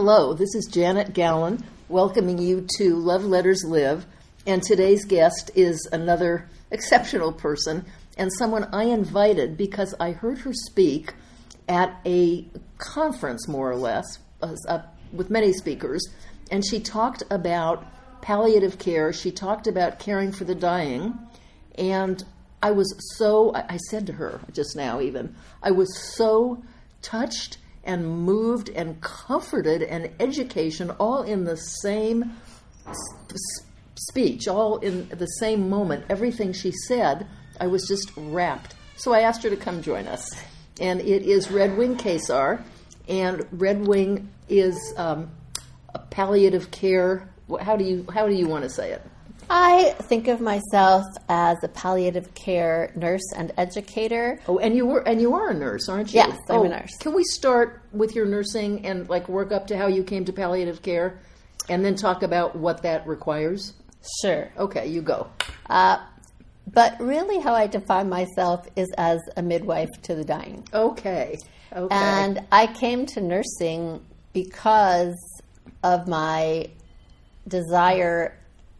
Hello, this is Janet Gowan, welcoming you to Love Letters Live, and today's guest is another exceptional person and someone I invited because I heard her speak at a conference, more or less, with many speakers, and she talked about palliative care, she talked about caring for the dying, and I said to her just now even, I was so touched and moved and comforted and education all in the same speech, all in the same moment. Everything she said, I was just rapt. So I asked her to come join us. And it is Red Wing Kesar, and Red Wing is a palliative care, how do you want to say it? I think of myself as a palliative care nurse and educator. Oh, and you are a nurse, aren't you? Yes, I'm a nurse. Can we start with your nursing and work up to how you came to palliative care and then talk about what that requires? Sure. Okay, you go. But really how I define myself is as a midwife to the dying. Okay. And I came to nursing because of my desire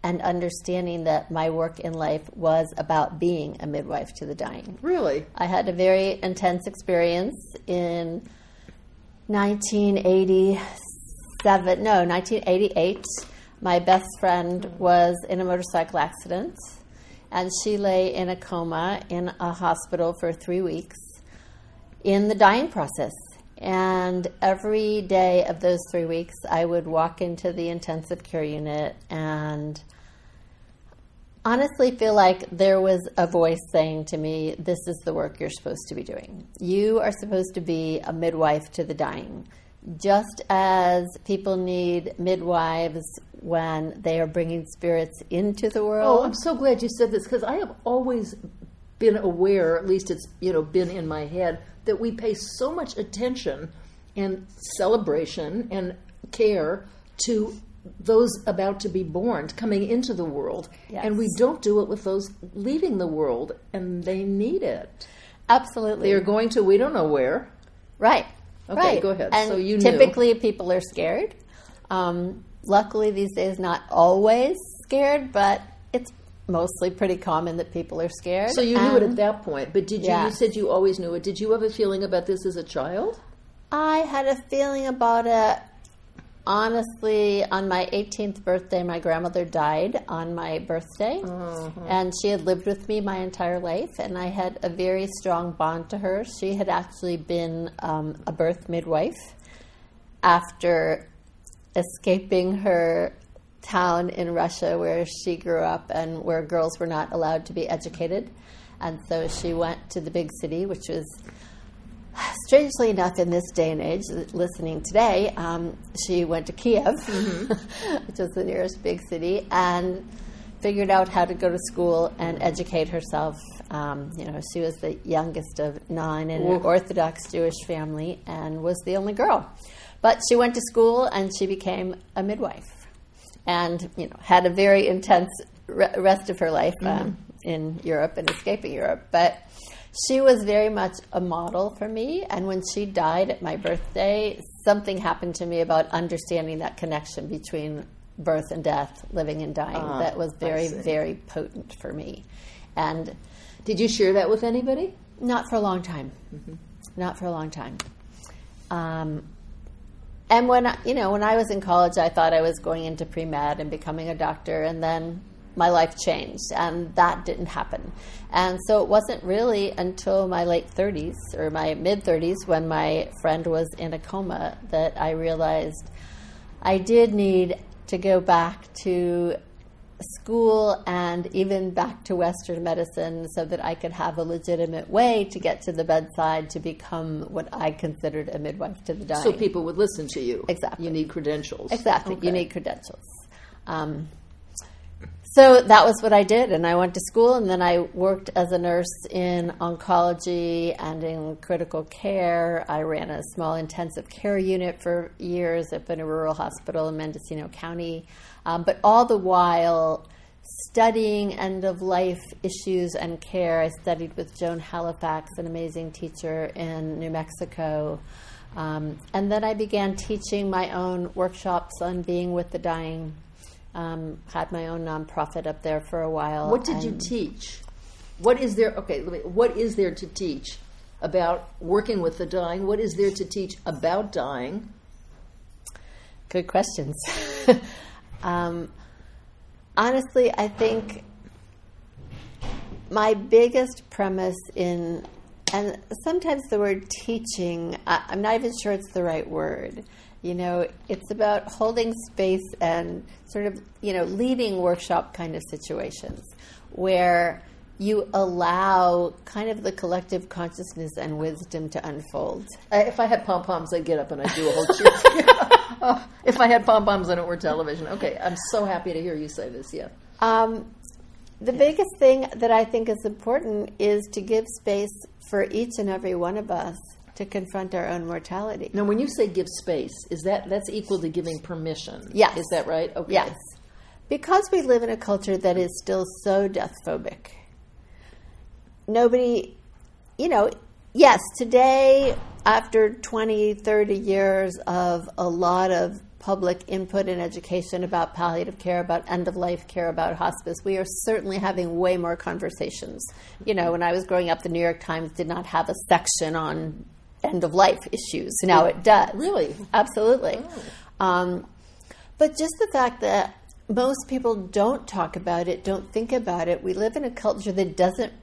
and understanding that my work in life was about being a midwife to the dying. Really? I had a very intense experience in 1988. My best friend was in a motorcycle accident, and she lay in a coma in a hospital for 3 weeks in the dying process. And every day of those 3 weeks, I would walk into the intensive care unit and honestly feel like there was a voice saying to me, this is the work you're supposed to be doing. You are supposed to be a midwife to the dying. Just as people need midwives when they are bringing spirits into the world. Oh, I'm so glad you said this, because I have always been aware, at least it's been in my head, that we pay so much attention and celebration and care to those about to be born, coming into the world. Yes. And we don't do it with those leaving the world, and they need it. Absolutely. They're going to, we don't know where. Right. Okay, right. Go ahead. And so you knew. Typically people are scared. Luckily these days, not always scared, but it's mostly pretty common that people are scared. So you knew it at that point, but did you? Yeah. You said you always knew it. Did you have a feeling about this as a child? I had a feeling about it. Honestly, on my 18th birthday, my grandmother died on my birthday, and she had lived with me my entire life, and I had a very strong bond to her. She had actually been a birth midwife after escaping her town in Russia where she grew up and where girls were not allowed to be educated, and so she went to the big city, which was, strangely enough, in this day and age, listening today, she went to Kiev, which was the nearest big city, and figured out how to go to school and educate herself. She was the youngest of 9 in an Orthodox Jewish family and was the only girl, but she went to school and she became a midwife. And, had a very intense rest of her life in Europe and escaping Europe. But she was very much a model for me. And when she died at my birthday, something happened to me about understanding that connection between birth and death, living and dying. That was very, very potent for me. And did you share that with anybody? Not for a long time. Not for a long time. And when I was in college, I thought I was going into pre-med and becoming a doctor, and then my life changed, and that didn't happen. And so it wasn't really until my late 30s or my mid-30s when my friend was in a coma that I realized I did need to go back to school and even back to Western medicine so that I could have a legitimate way to get to the bedside to become what I considered a midwife to the dying. So people would listen to you. Exactly. You need credentials. Exactly. Okay. You need credentials. So that was what I did, and I went to school, and then I worked as a nurse in oncology and in critical care. I ran a small intensive care unit for years up in a rural hospital in Mendocino County, but all the while studying end-of-life issues and care. I studied with Joan Halifax, an amazing teacher in New Mexico, And then I began teaching my own workshops on being with the dying. Had my own nonprofit up there for a while. What did you teach? What is there to teach about working with the dying? What is there to teach about dying? Good questions. Honestly, I think my biggest premise in, and sometimes the word teaching, I'm not even sure it's the right word. You know, it's about holding space and sort of, you know, leading workshop kind of situations where you allow kind of the collective consciousness and wisdom to unfold. If I had pom-poms, I'd get up and I'd do a whole cheer. If I had pom-poms and it were television. Okay, I'm so happy to hear you say this, yeah. The biggest thing that I think is important is to give space for each and every one of us to confront our own mortality. Now, when you say give space, is that's equal to giving permission? Yes. Is that right? Okay. Yes. Because we live in a culture that is still so death phobic. Nobody, you know, yes, today, after 20, 30 years of a lot of public input and education about palliative care, about end-of-life care, about hospice, we are certainly having way more conversations. You know, when I was growing up, the New York Times did not have a section on end-of-life issues. Now it does. Really? Absolutely. Oh. But just the fact that most people don't talk about it, don't think about it. We live in a culture that doesn't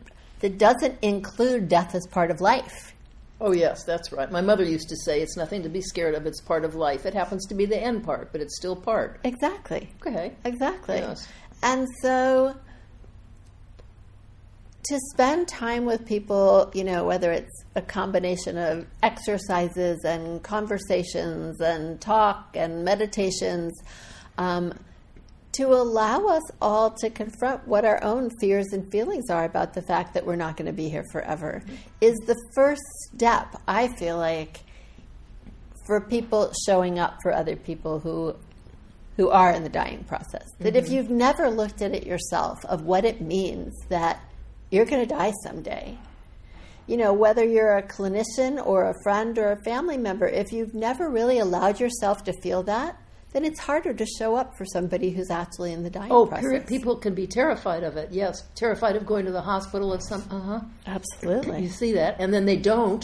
include death as part of life. Oh, yes, that's right. My mother used to say it's nothing to be scared of. It's part of life. It happens to be the end part, but it's still part. Exactly. Okay. Exactly. Yes. And so to spend time with people, you know, whether it's a combination of exercises and conversations and talk and meditations, to allow us all to confront what our own fears and feelings are about the fact that we're not going to be here forever is the first step, I feel like, for people showing up for other people who are in the dying process. Mm-hmm. That if you've never looked at it yourself, of what it means that you're going to die someday, you know, whether you're a clinician or a friend or a family member, if you've never really allowed yourself to feel that, then it's harder to show up for somebody who's actually in the dying process. Oh, people can be terrified of it, yes. Terrified of going to the hospital of some, Absolutely. You see that, and then they don't,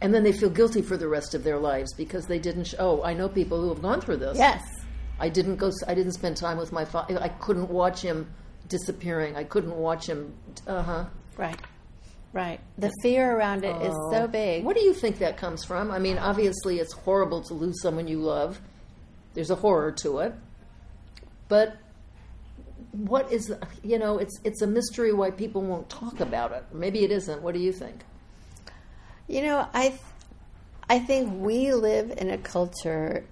and then they feel guilty for the rest of their lives because they didn't, I know people who have gone through this. Yes. I didn't spend time with my father. I couldn't watch him disappearing. I couldn't watch him, Right. The fear around it is so big. What do you think that comes from? I mean, obviously it's horrible to lose someone you love. There's a horror to it, but what is, you know, it's a mystery why people won't talk about it. Maybe it isn't. What do you think? You know, I think we live in a culture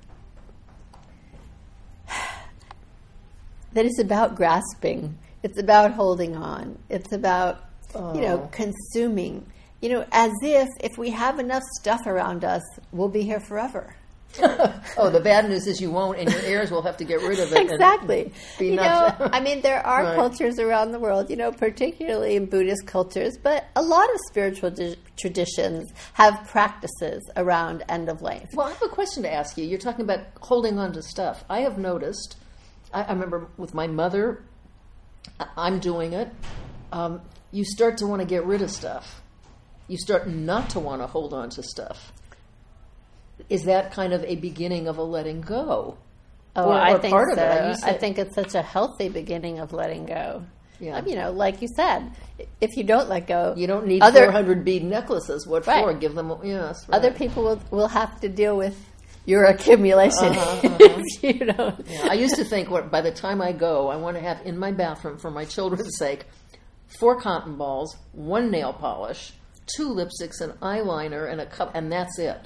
that is about grasping. It's about holding on. It's about, you know, consuming. You know, as if we have enough stuff around us, we'll be here forever. The bad news is you won't, and your heirs will have to get rid of it. Exactly. You know, I mean, there are cultures around the world, you know, particularly in Buddhist cultures, but a lot of spiritual traditions have practices around end of life. Well, I have a question to ask you. You're talking about holding on to stuff. I have noticed, I remember with my mother, I'm doing it, you start to want to get rid of stuff. You start not to want to hold on to stuff. Is that kind of a beginning of a letting go? I think part so. Of it? I think it's such a healthy beginning of letting go. Yeah. You know, like you said, if you don't let go... You don't need 400 bead necklaces. What for? Give them... Yes, right. Other people will have to deal with your accumulation. You know. Yeah. I used to think, by the time I go, I want to have in my bathroom, for my children's sake, 4 cotton balls, 1 nail polish, 2 lipsticks, an eyeliner, and a cup, and that's it.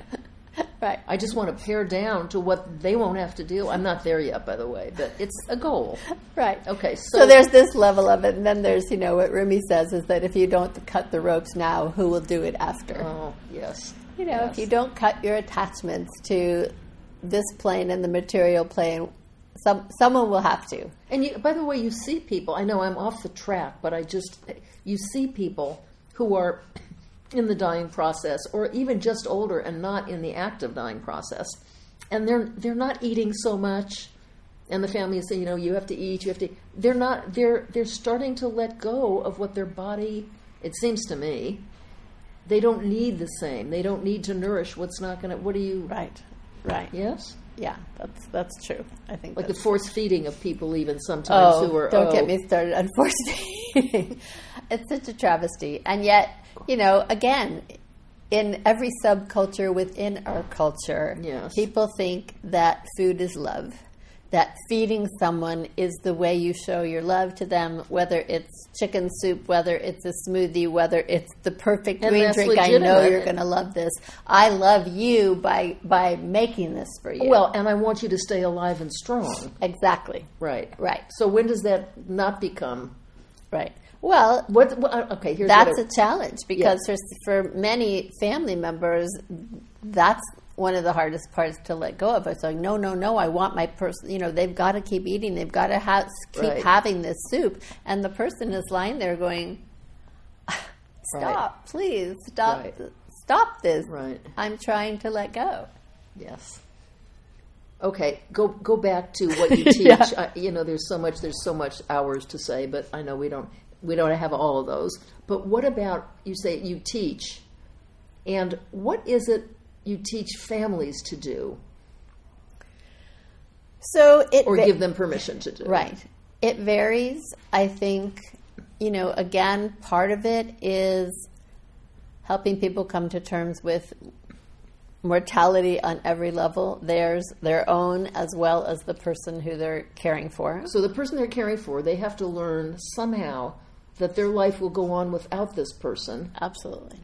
Right. I just want to pare down to what they won't have to deal. I'm not there yet, by the way, but it's a goal. Right. Okay. So there's this level of it, and then there's, you know, what Rumi says is that if you don't cut the ropes now, who will do it after? Oh, yes. You know, if you don't cut your attachments to this plane and the material plane, someone will have to. And you, by the way, you see people. I know I'm off the track, but you see people who are in the dying process, or even just older and not in the active dying process. And they're not eating so much, and the family is saying, you know, you have to eat, you have to. They're starting to let go of what their body. It seems to me, they don't need the same. They don't need to nourish what's not going to. What do you? Right, right. Yes. Yeah, that's true. I think like the force feeding of people, even sometimes who are. Don't get me started on force feeding. It's such a travesty, and yet, you know, again, in every subculture within our culture, yes. People think that food is love, that feeding someone is the way you show your love to them, whether it's chicken soup, whether it's a smoothie, whether it's the perfect green drink. I know you're going to love this. I love you by making this for you. Well, and I want you to stay alive and strong. Exactly. Right. Right. So when does that not become... Right. Well, here's that's a challenge because for many family members, that's one of the hardest parts to let go of. It's like, no, I want my person. You know, they've got to keep eating. They've got to keep having this soup. And the person is lying there going, stop this. Right. I'm trying to let go. Yes. Okay, go back to what you teach. Yeah. There's so much hours to say, but I know we don't have all of those. But what about, you say you teach, and what is it you teach families to do? So give them permission to do. Right. It varies. I think, again, part of it is helping people come to terms with mortality on every level, theirs, their own, as well as the person who they're caring for. So the person they're caring for, they have to learn somehow that their life will go on without this person. Absolutely.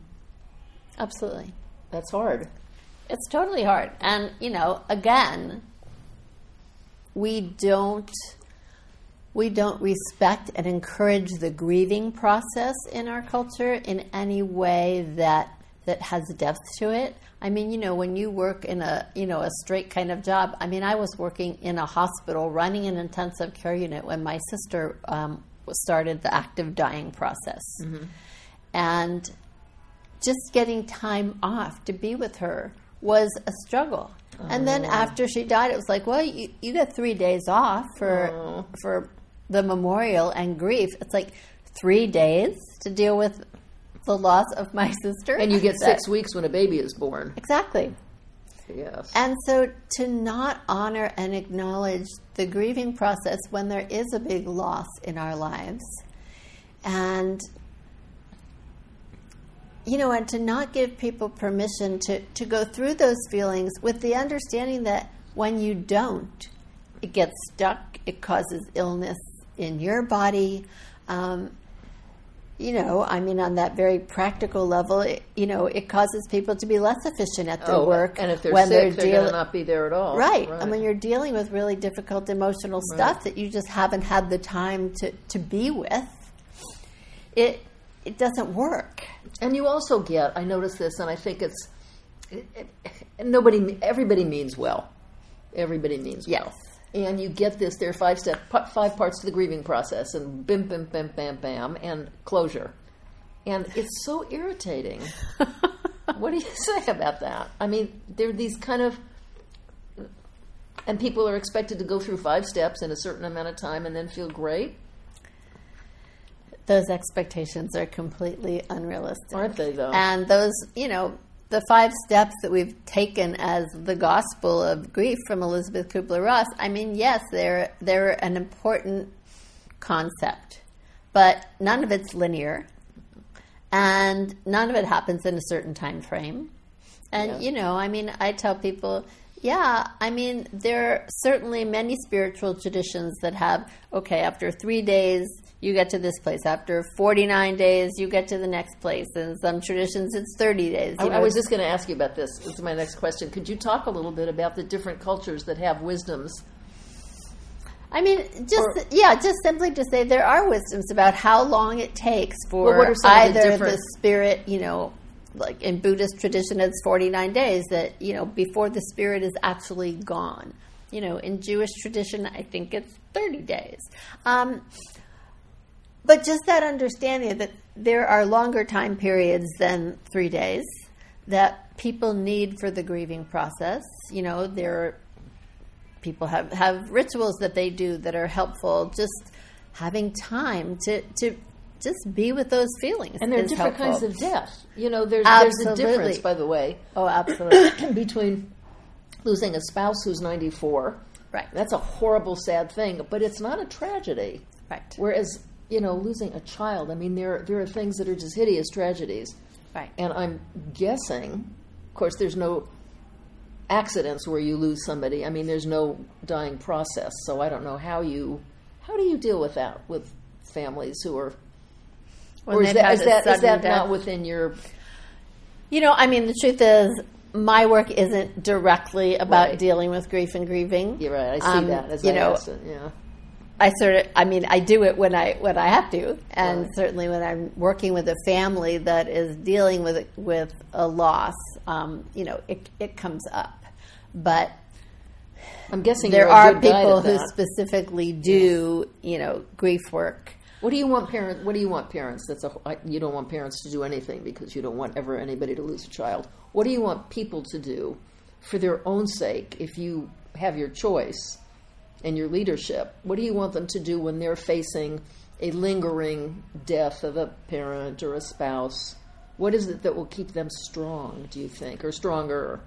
Absolutely. That's hard. It's totally hard. And, again, we don't respect and encourage the grieving process in our culture in any way that has depth to it. I mean, when you work in a straight kind of job, I mean, I was working in a hospital running an intensive care unit when my sister started the active dying process. Mm-hmm. And just getting time off to be with her was a struggle. Oh. And then after she died, it was like, well, you got 3 days off for the memorial and grief. It's like 3 days to deal with the loss of my sister. And you get 6 weeks when a baby is born. Exactly. Yes. And so to not honor and acknowledge the grieving process when there is a big loss in our lives, and and to not give people permission to go through those feelings with the understanding that when you don't, it gets stuck, it causes illness in your body. On that very practical level, it causes people to be less efficient at their work. And if they're sick, they're going to not be there at all. Right. And when you're dealing with really difficult emotional stuff that you just haven't had the time to be with, it doesn't work. And you also get, I notice this, and I think everybody means well. Everybody means well. And you get this, there are five parts to the grieving process, and bim, bim, bim, bam, bam, and closure. And it's so irritating. What do you say about that? I mean, there are these and people are expected to go through 5 steps in a certain amount of time and then feel great. Those expectations are completely unrealistic. Aren't they, though? And those, the 5 steps that we've taken as the gospel of grief from Elizabeth Kubler-Ross, I mean, yes, they're an important concept, but none of it's linear, and none of it happens in a certain time frame. And, I tell people... Yeah, I mean, there are certainly many spiritual traditions that have, after 3 days, you get to this place. After 49 days, you get to the next place. In some traditions, it's 30 days. I was just going to ask you about this. This is my next question. Could you talk a little bit about the different cultures that have wisdoms? I mean, just simply to say there are wisdoms about how long it takes for either the spirit, like in Buddhist tradition, it's 49 days that, before the spirit is actually gone. In Jewish tradition, I think it's 30 days. But just that understanding that there are longer time periods than 3 days that people need for the grieving process. You know, people have rituals that they do that are helpful. Just having time to just be with those feelings. And there are different kinds of death. You know, there's a difference, by the way. Oh, absolutely. Between losing a spouse who's 94. Right. That's a horrible, sad thing, but it's not a tragedy. Right. Whereas, you know, losing a child, I mean, there are things that are just hideous tragedies. Right. And I'm guessing, of course, there's no accidents where you lose somebody. I mean, there's no dying process, so I don't know how do you deal with that with families who are, or is that not within your? You know, I mean, the truth is, my work isn't directly about dealing with grief and grieving. You're right. I see that as an accident. Yeah. I do it when I have to, and certainly when I'm working with a family that is dealing with a loss, it comes up. But I'm guessing there are people who specifically do grief work. What do you want parents? You don't want parents to do anything because you don't want ever anybody to lose a child. What do you want people to do for their own sake if you have your choice? And your leadership, what do you want them to do when they're facing a lingering death of a parent or a spouse? What is it that will keep them strong, do you think, or stronger?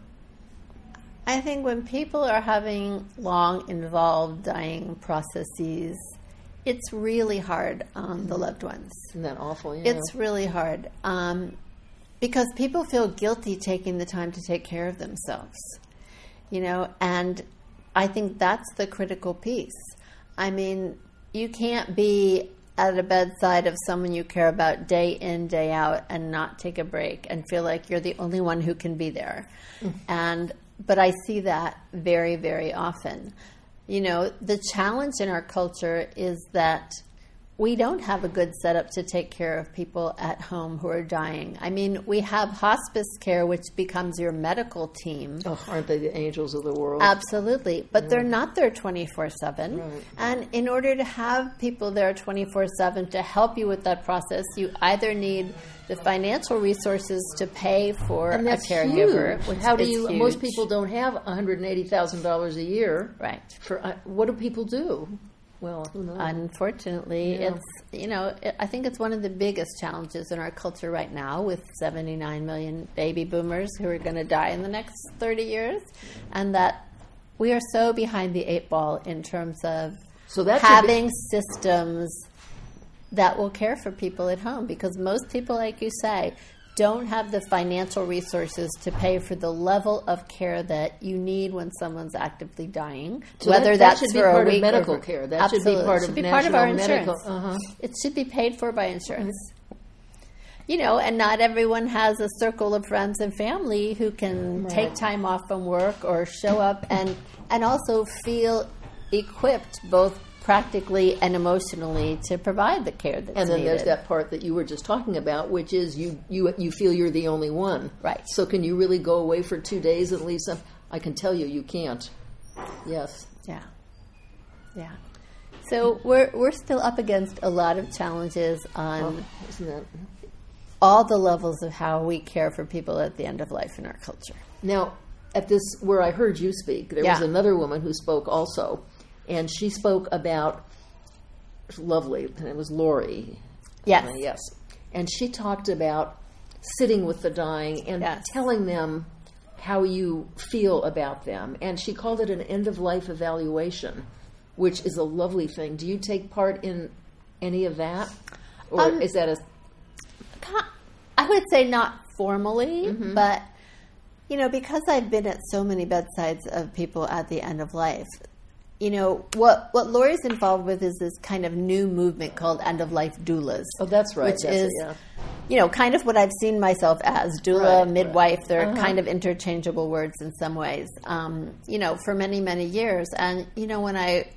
I think when people are having long, involved dying processes, it's really hard on the loved ones. Isn't that awful? Yeah. It's really hard because people feel guilty taking the time to take care of themselves, and I think that's the critical piece. I mean, you can't be at a bedside of someone you care about day in, day out, and not take a break and feel like you're the only one who can be there. Mm-hmm. But I see that very, very often. You know, the challenge in our culture is that we don't have a good setup to take care of people at home who are dying. I mean, we have hospice care, which becomes your medical team. Oh, aren't they the angels of the world? Absolutely. But they're not there 24/7. Right. And in order to have people there 24/7 to help you with that process, you either need the financial resources to pay for a caregiver. Huge. Most people don't have $180,000 a year. Right. What do people do? Well, unfortunately, I think it's one of the biggest challenges in our culture right now with 79 million baby boomers who are going to die in the next 30 years, and that we are so behind the 8 ball in terms of having systems that will care for people at home, because most people, like you say, don't have the financial resources to pay for the level of care that you need when someone's actively dying. So whether that's for a week, that should be part of medical care. That should be part of our insurance. Uh-huh. It should be paid for by insurance. And not everyone has a circle of friends and family who can take time off from work or show up and also feel equipped both practically and emotionally to provide the care that's needed. And then there's that part that you were just talking about, which is you feel you're the only one. Right. So can you really go away for 2 days and leave some? I can tell you can't. Yes. Yeah. Yeah. So we're still up against a lot of challenges on all the levels of how we care for people at the end of life in our culture. Now, at this where I heard you speak, there was another woman who spoke also. And she spoke about, lovely, and it was Lori. Yes. Yes. And she talked about sitting with the dying and telling them how you feel about them. And she called it an end-of-life evaluation, which is a lovely thing. Do you take part in any of that? Or is that I would say not formally, mm-hmm. but, because I've been at so many bedsides of people at the end of life, what Lori's involved with is this kind of new movement called end-of-life doulas. Oh, that's right. Which is, kind of what I've seen myself as, doula, midwife. They're kind of interchangeable words in some ways, for many, many years. And, when I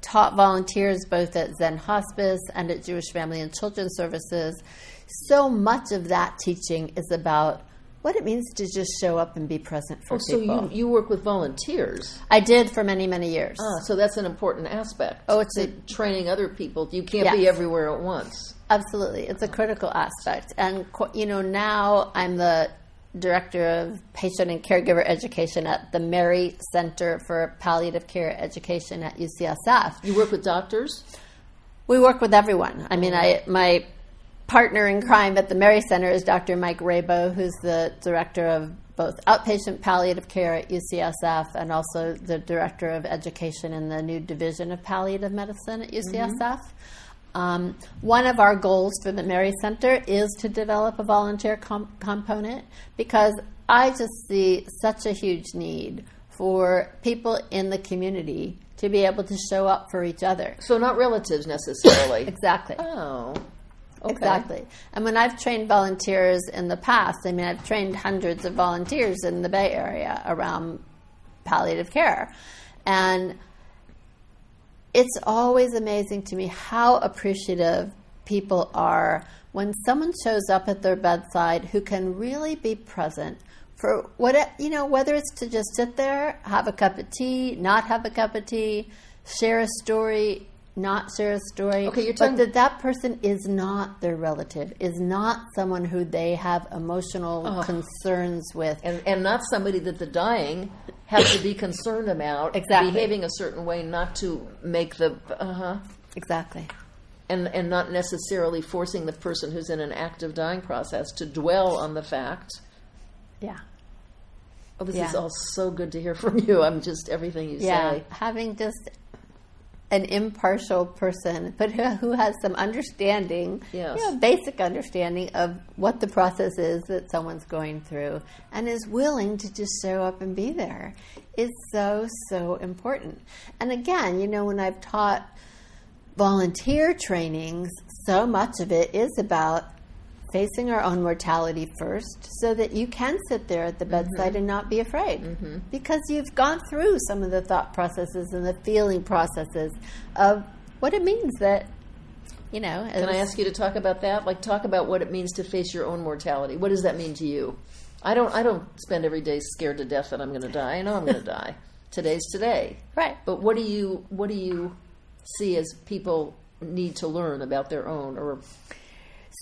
taught volunteers both at Zen Hospice and at Jewish Family and Children's Services, so much of that teaching is about what it means to just show up and be present for people. Oh, so you work with volunteers. I did for many, many years. So that's an important aspect. Oh, it's training other people. You can't be everywhere at once. Absolutely. It's a critical aspect. And, you know, now I'm the Director of Patient and Caregiver Education at the Mary Center for Palliative Care Education at UCSF. You work with doctors? We work with everyone. I mean, my partner in crime at the Mary Center is Dr. Mike Rabow, who's the Director of both Outpatient Palliative Care at UCSF and also the Director of Education in the new Division of Palliative Medicine at UCSF. Mm-hmm. One of our goals for the Mary Center is to develop a volunteer component because I just see such a huge need for people in the community to be able to show up for each other. So not relatives necessarily. Exactly. Oh, okay. Exactly. And when I've trained volunteers in the past, I mean, I've trained hundreds of volunteers in the Bay Area around palliative care. And it's always amazing to me how appreciative people are when someone shows up at their bedside who can really be present for what, you know, whether it's to just sit there, have a cup of tea, not have a cup of tea, share a story, not share a story. Okay, you're talking but that person is not their relative, is not someone who they have emotional concerns with. And not somebody that the dying has to be concerned about behaving a certain way, not to make the and not necessarily forcing the person who's in an active dying process to dwell on the fact. Yeah. Oh, this is all so good to hear from you. I'm just everything you say. Having just an impartial person, but who has some understanding, you know, basic understanding of what the process is that someone's going through and is willing to just show up and be there is so, so important. And again, you know, when I've taught volunteer trainings, so much of it is about facing our own mortality first so that you can sit there at the bedside and not be afraid because you've gone through some of the thought processes and the feeling processes of what it means that, you know. Can I ask you to talk about that? Like, talk about what it means to face your own mortality. What does that mean to you? I don't spend every day scared to death that I'm going to die. I know I'm going to die. Today's today. Right. But what do you see as people need to learn about their own or...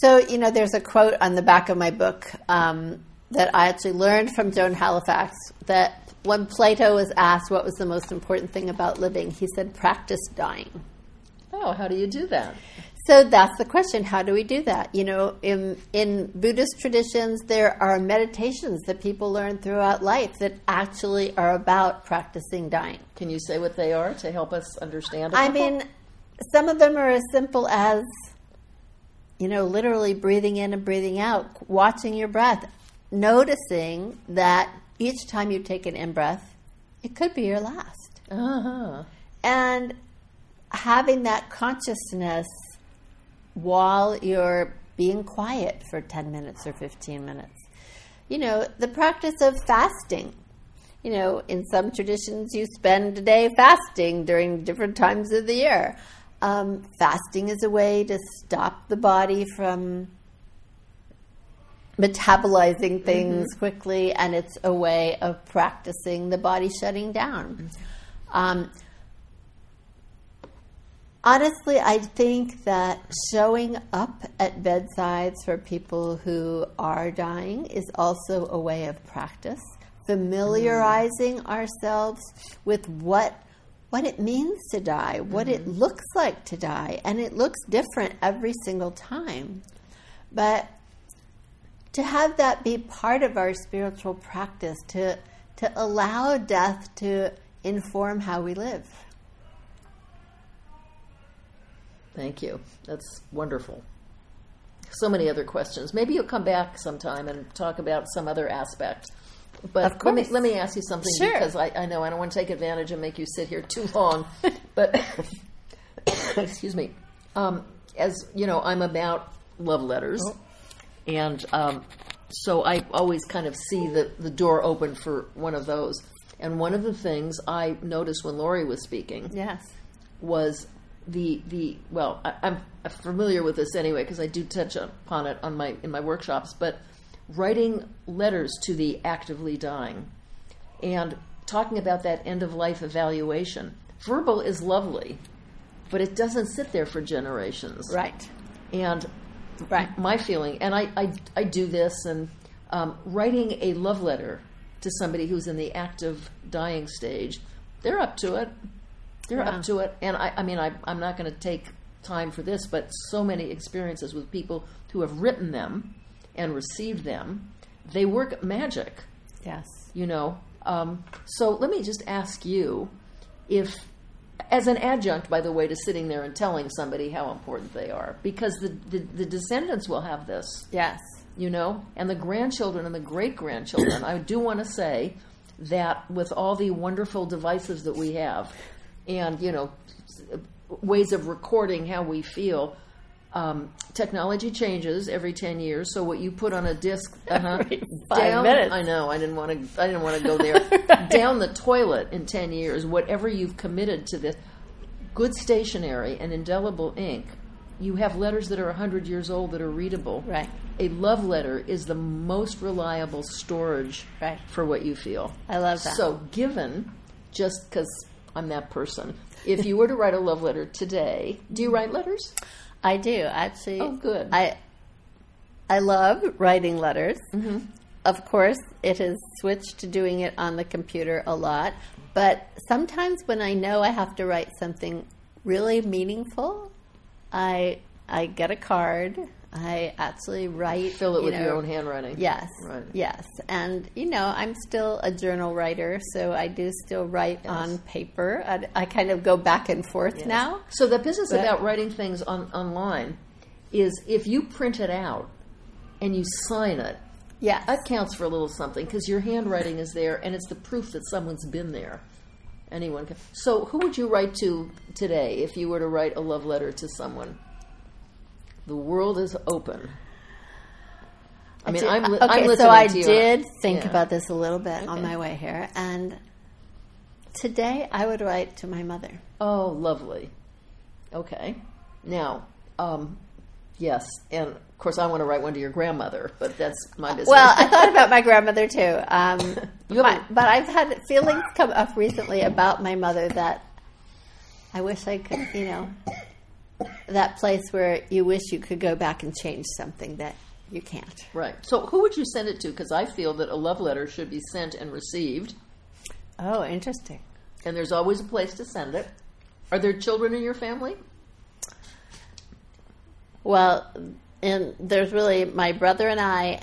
So, you know, there's a quote on the back of my book that I actually learned from Joan Halifax, that when Plato was asked what was the most important thing about living, he said, practice dying. Oh, how do you do that? So that's the question. How do we do that? You know, in Buddhist traditions, there are meditations that people learn throughout life that actually are about practicing dying. Can you say what they are to help us understand? I mean, some of them are as simple as, you know, literally breathing in and breathing out, watching your breath, noticing that each time you take an in-breath, it could be your last. Uh-huh. And having that consciousness while you're being quiet for 10 minutes or 15 minutes. You know, the practice of fasting. You know, in some traditions, you spend a day fasting during different times of the year. Fasting is a way to stop the body from metabolizing things quickly, and it's a way of practicing the body shutting down. Honestly, I think that showing up at bedsides for people who are dying is also a way of practice, familiarizing ourselves with what it means to die, what it looks like to die, and it looks different every single time. But to have that be part of our spiritual practice, to allow death to inform how we live. Thank you. That's wonderful. So many other questions. Maybe you'll come back sometime and talk about some other aspect. But of course. Let me ask you something, because I know I don't want to take advantage and make you sit here too long. But, excuse me, as you know, I'm about love letters. Oh. And so I always kind of see the door open for one of those. And one of the things I noticed when Lori was speaking was the well, I'm familiar with this anyway, because I do touch upon it in my workshops, but writing letters to the actively dying and talking about that end-of-life evaluation. Verbal is lovely, but it doesn't sit there for generations. Right. And right. my feeling, and I do this, and writing a love letter to somebody who's in the active dying stage, they're up to it. They're yeah. up to it. And I'm not going to take time for this, but so many experiences with people who have written them and received them, they work magic. Yes. You know, so let me just ask you if, as an adjunct, by the way, to sitting there and telling somebody how important they are, because the descendants will have this. Yes. You know, and the grandchildren and the great-grandchildren. I do want to say that with all the wonderful devices that we have and, you know, ways of recording how we feel, technology changes every 10 years. So what you put on a disc, every 5 minutes. I know. I didn't want to go there. Right. Down the toilet in 10 years, whatever you've committed to this, good stationery and indelible ink. You have letters that are 100 years old that are readable. Right. A love letter is the most reliable storage right. for what you feel. I love that. So given, just because I'm that person, if you were to write a love letter today, do you write letters? I do, actually. Oh, good. I love writing letters. Mm-hmm. Of course, it has switched to doing it on the computer a lot. But sometimes when I know I have to write something really meaningful, I get a card. I actually write. Fill it with your own handwriting. Yes. Right. Yes. And, you know, I'm still a journal writer, so I do still write yes. on paper. I kind of go back and forth yes. now. So the business about writing things online is if you print it out and you sign it, yes. that counts for a little something because your handwriting is there and it's the proof that someone's been there. Anyone can. So who would you write to today if you were to write a love letter to someone? The world is open. I mean, I'm listening to you. So I did think about this a little bit on my way here. And today I would write to my mother. Oh, lovely. Okay. Now, yes. And, of course, I want to write one to your grandmother, but that's my business. Well, I thought about my grandmother, too. But I've had feelings come up recently about my mother that I wish I could, you know... That place where you wish you could go back and change something that you can't. Right. So who would you send it to? Because I feel that a love letter should be sent and received. Oh, interesting. And there's always a place to send it. Are there children in your family? Well, and there's really my brother and I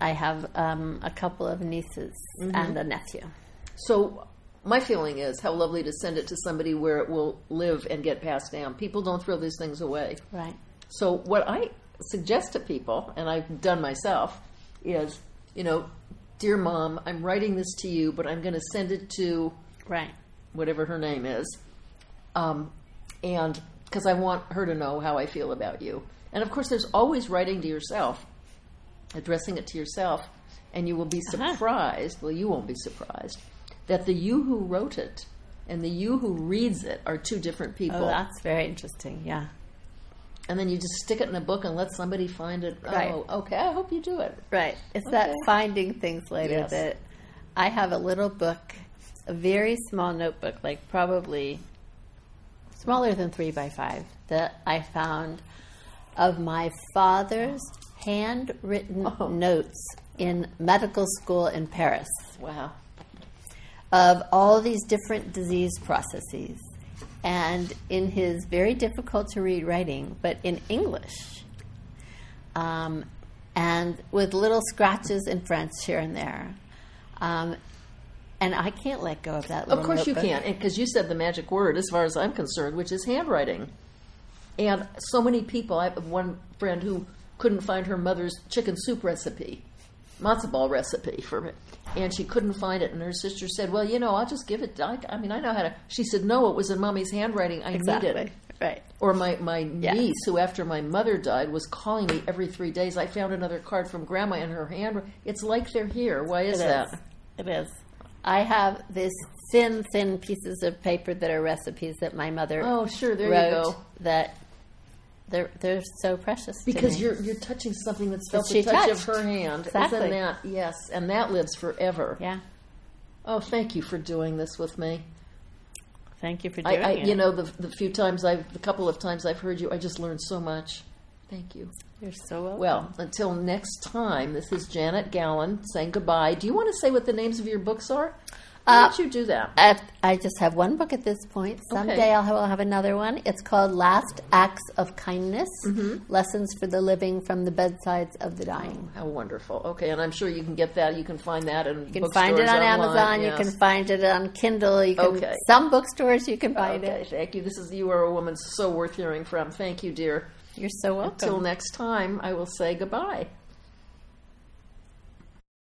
have a couple of nieces mm-hmm. and a nephew. So... My feeling is how lovely to send it to somebody where it will live and get passed down. People don't throw these things away. Right. So what I suggest to people, and I've done myself, is, you know, dear Mom, I'm writing this to you, but I'm going to send it to right. whatever her name is, and because I want her to know how I feel about you. And, of course, there's always writing to yourself, addressing it to yourself, and you will be surprised. Uh-huh. Well, you won't be surprised. That the you who wrote it and the you who reads it are two different people. Oh, that's very interesting, yeah. And then you just stick it in a book and let somebody find it. Right. Oh, okay, I hope you do it. Right. It's okay. That finding things later yes. that I have a little book, a very small notebook, like probably smaller than 3x5, that I found of my father's handwritten notes in medical school in Paris. Wow. Of all these different disease processes, and in his very difficult to read writing, but in English, and with little scratches in French here and there, and I can't let go of that. Of course notebook. You can't, because you said the magic word, as far as I'm concerned, which is handwriting. And so many people. I have one friend who couldn't find her mother's chicken soup recipe. Matzo ball recipe for it, and she couldn't find it, and her sister said, well, you know, I'll just give it, I know how to, she said, no, it was in Mommy's handwriting, I exactly. need it. Right. Or my yes. niece, who after my mother died, was calling me every 3 days, I found another card from Grandma in her handwriting, it's like they're here, why is that? It is. I have these thin pieces of paper that are recipes that my mother wrote. Oh, sure, there you go. That They're so precious because to me. You're touching something that's felt the touch of her hand. Exactly. Isn't that? Yes, and that lives forever. Yeah. Oh, thank you for doing this with me. Thank you for doing it. You know, the couple of times I've heard you, I just learned so much. Thank you. You're so welcome. Well, until next time, this is Janet Gallen saying goodbye. Do you want to say what the names of your books are? Why don't you do that? I just have one book at this point. Someday I'll have another one. It's called Last Acts of Kindness, Lessons for the Living from the Bedsides of the Dying. Oh, how wonderful. Okay, and I'm sure you can get that. You can find that in bookstores. You can find it on Amazon. Yes. You can find it on Kindle. You can, some bookstores you can find it. Thank you. You are a woman so worth hearing from. Thank you, dear. You're so welcome. Until next time, I will say goodbye.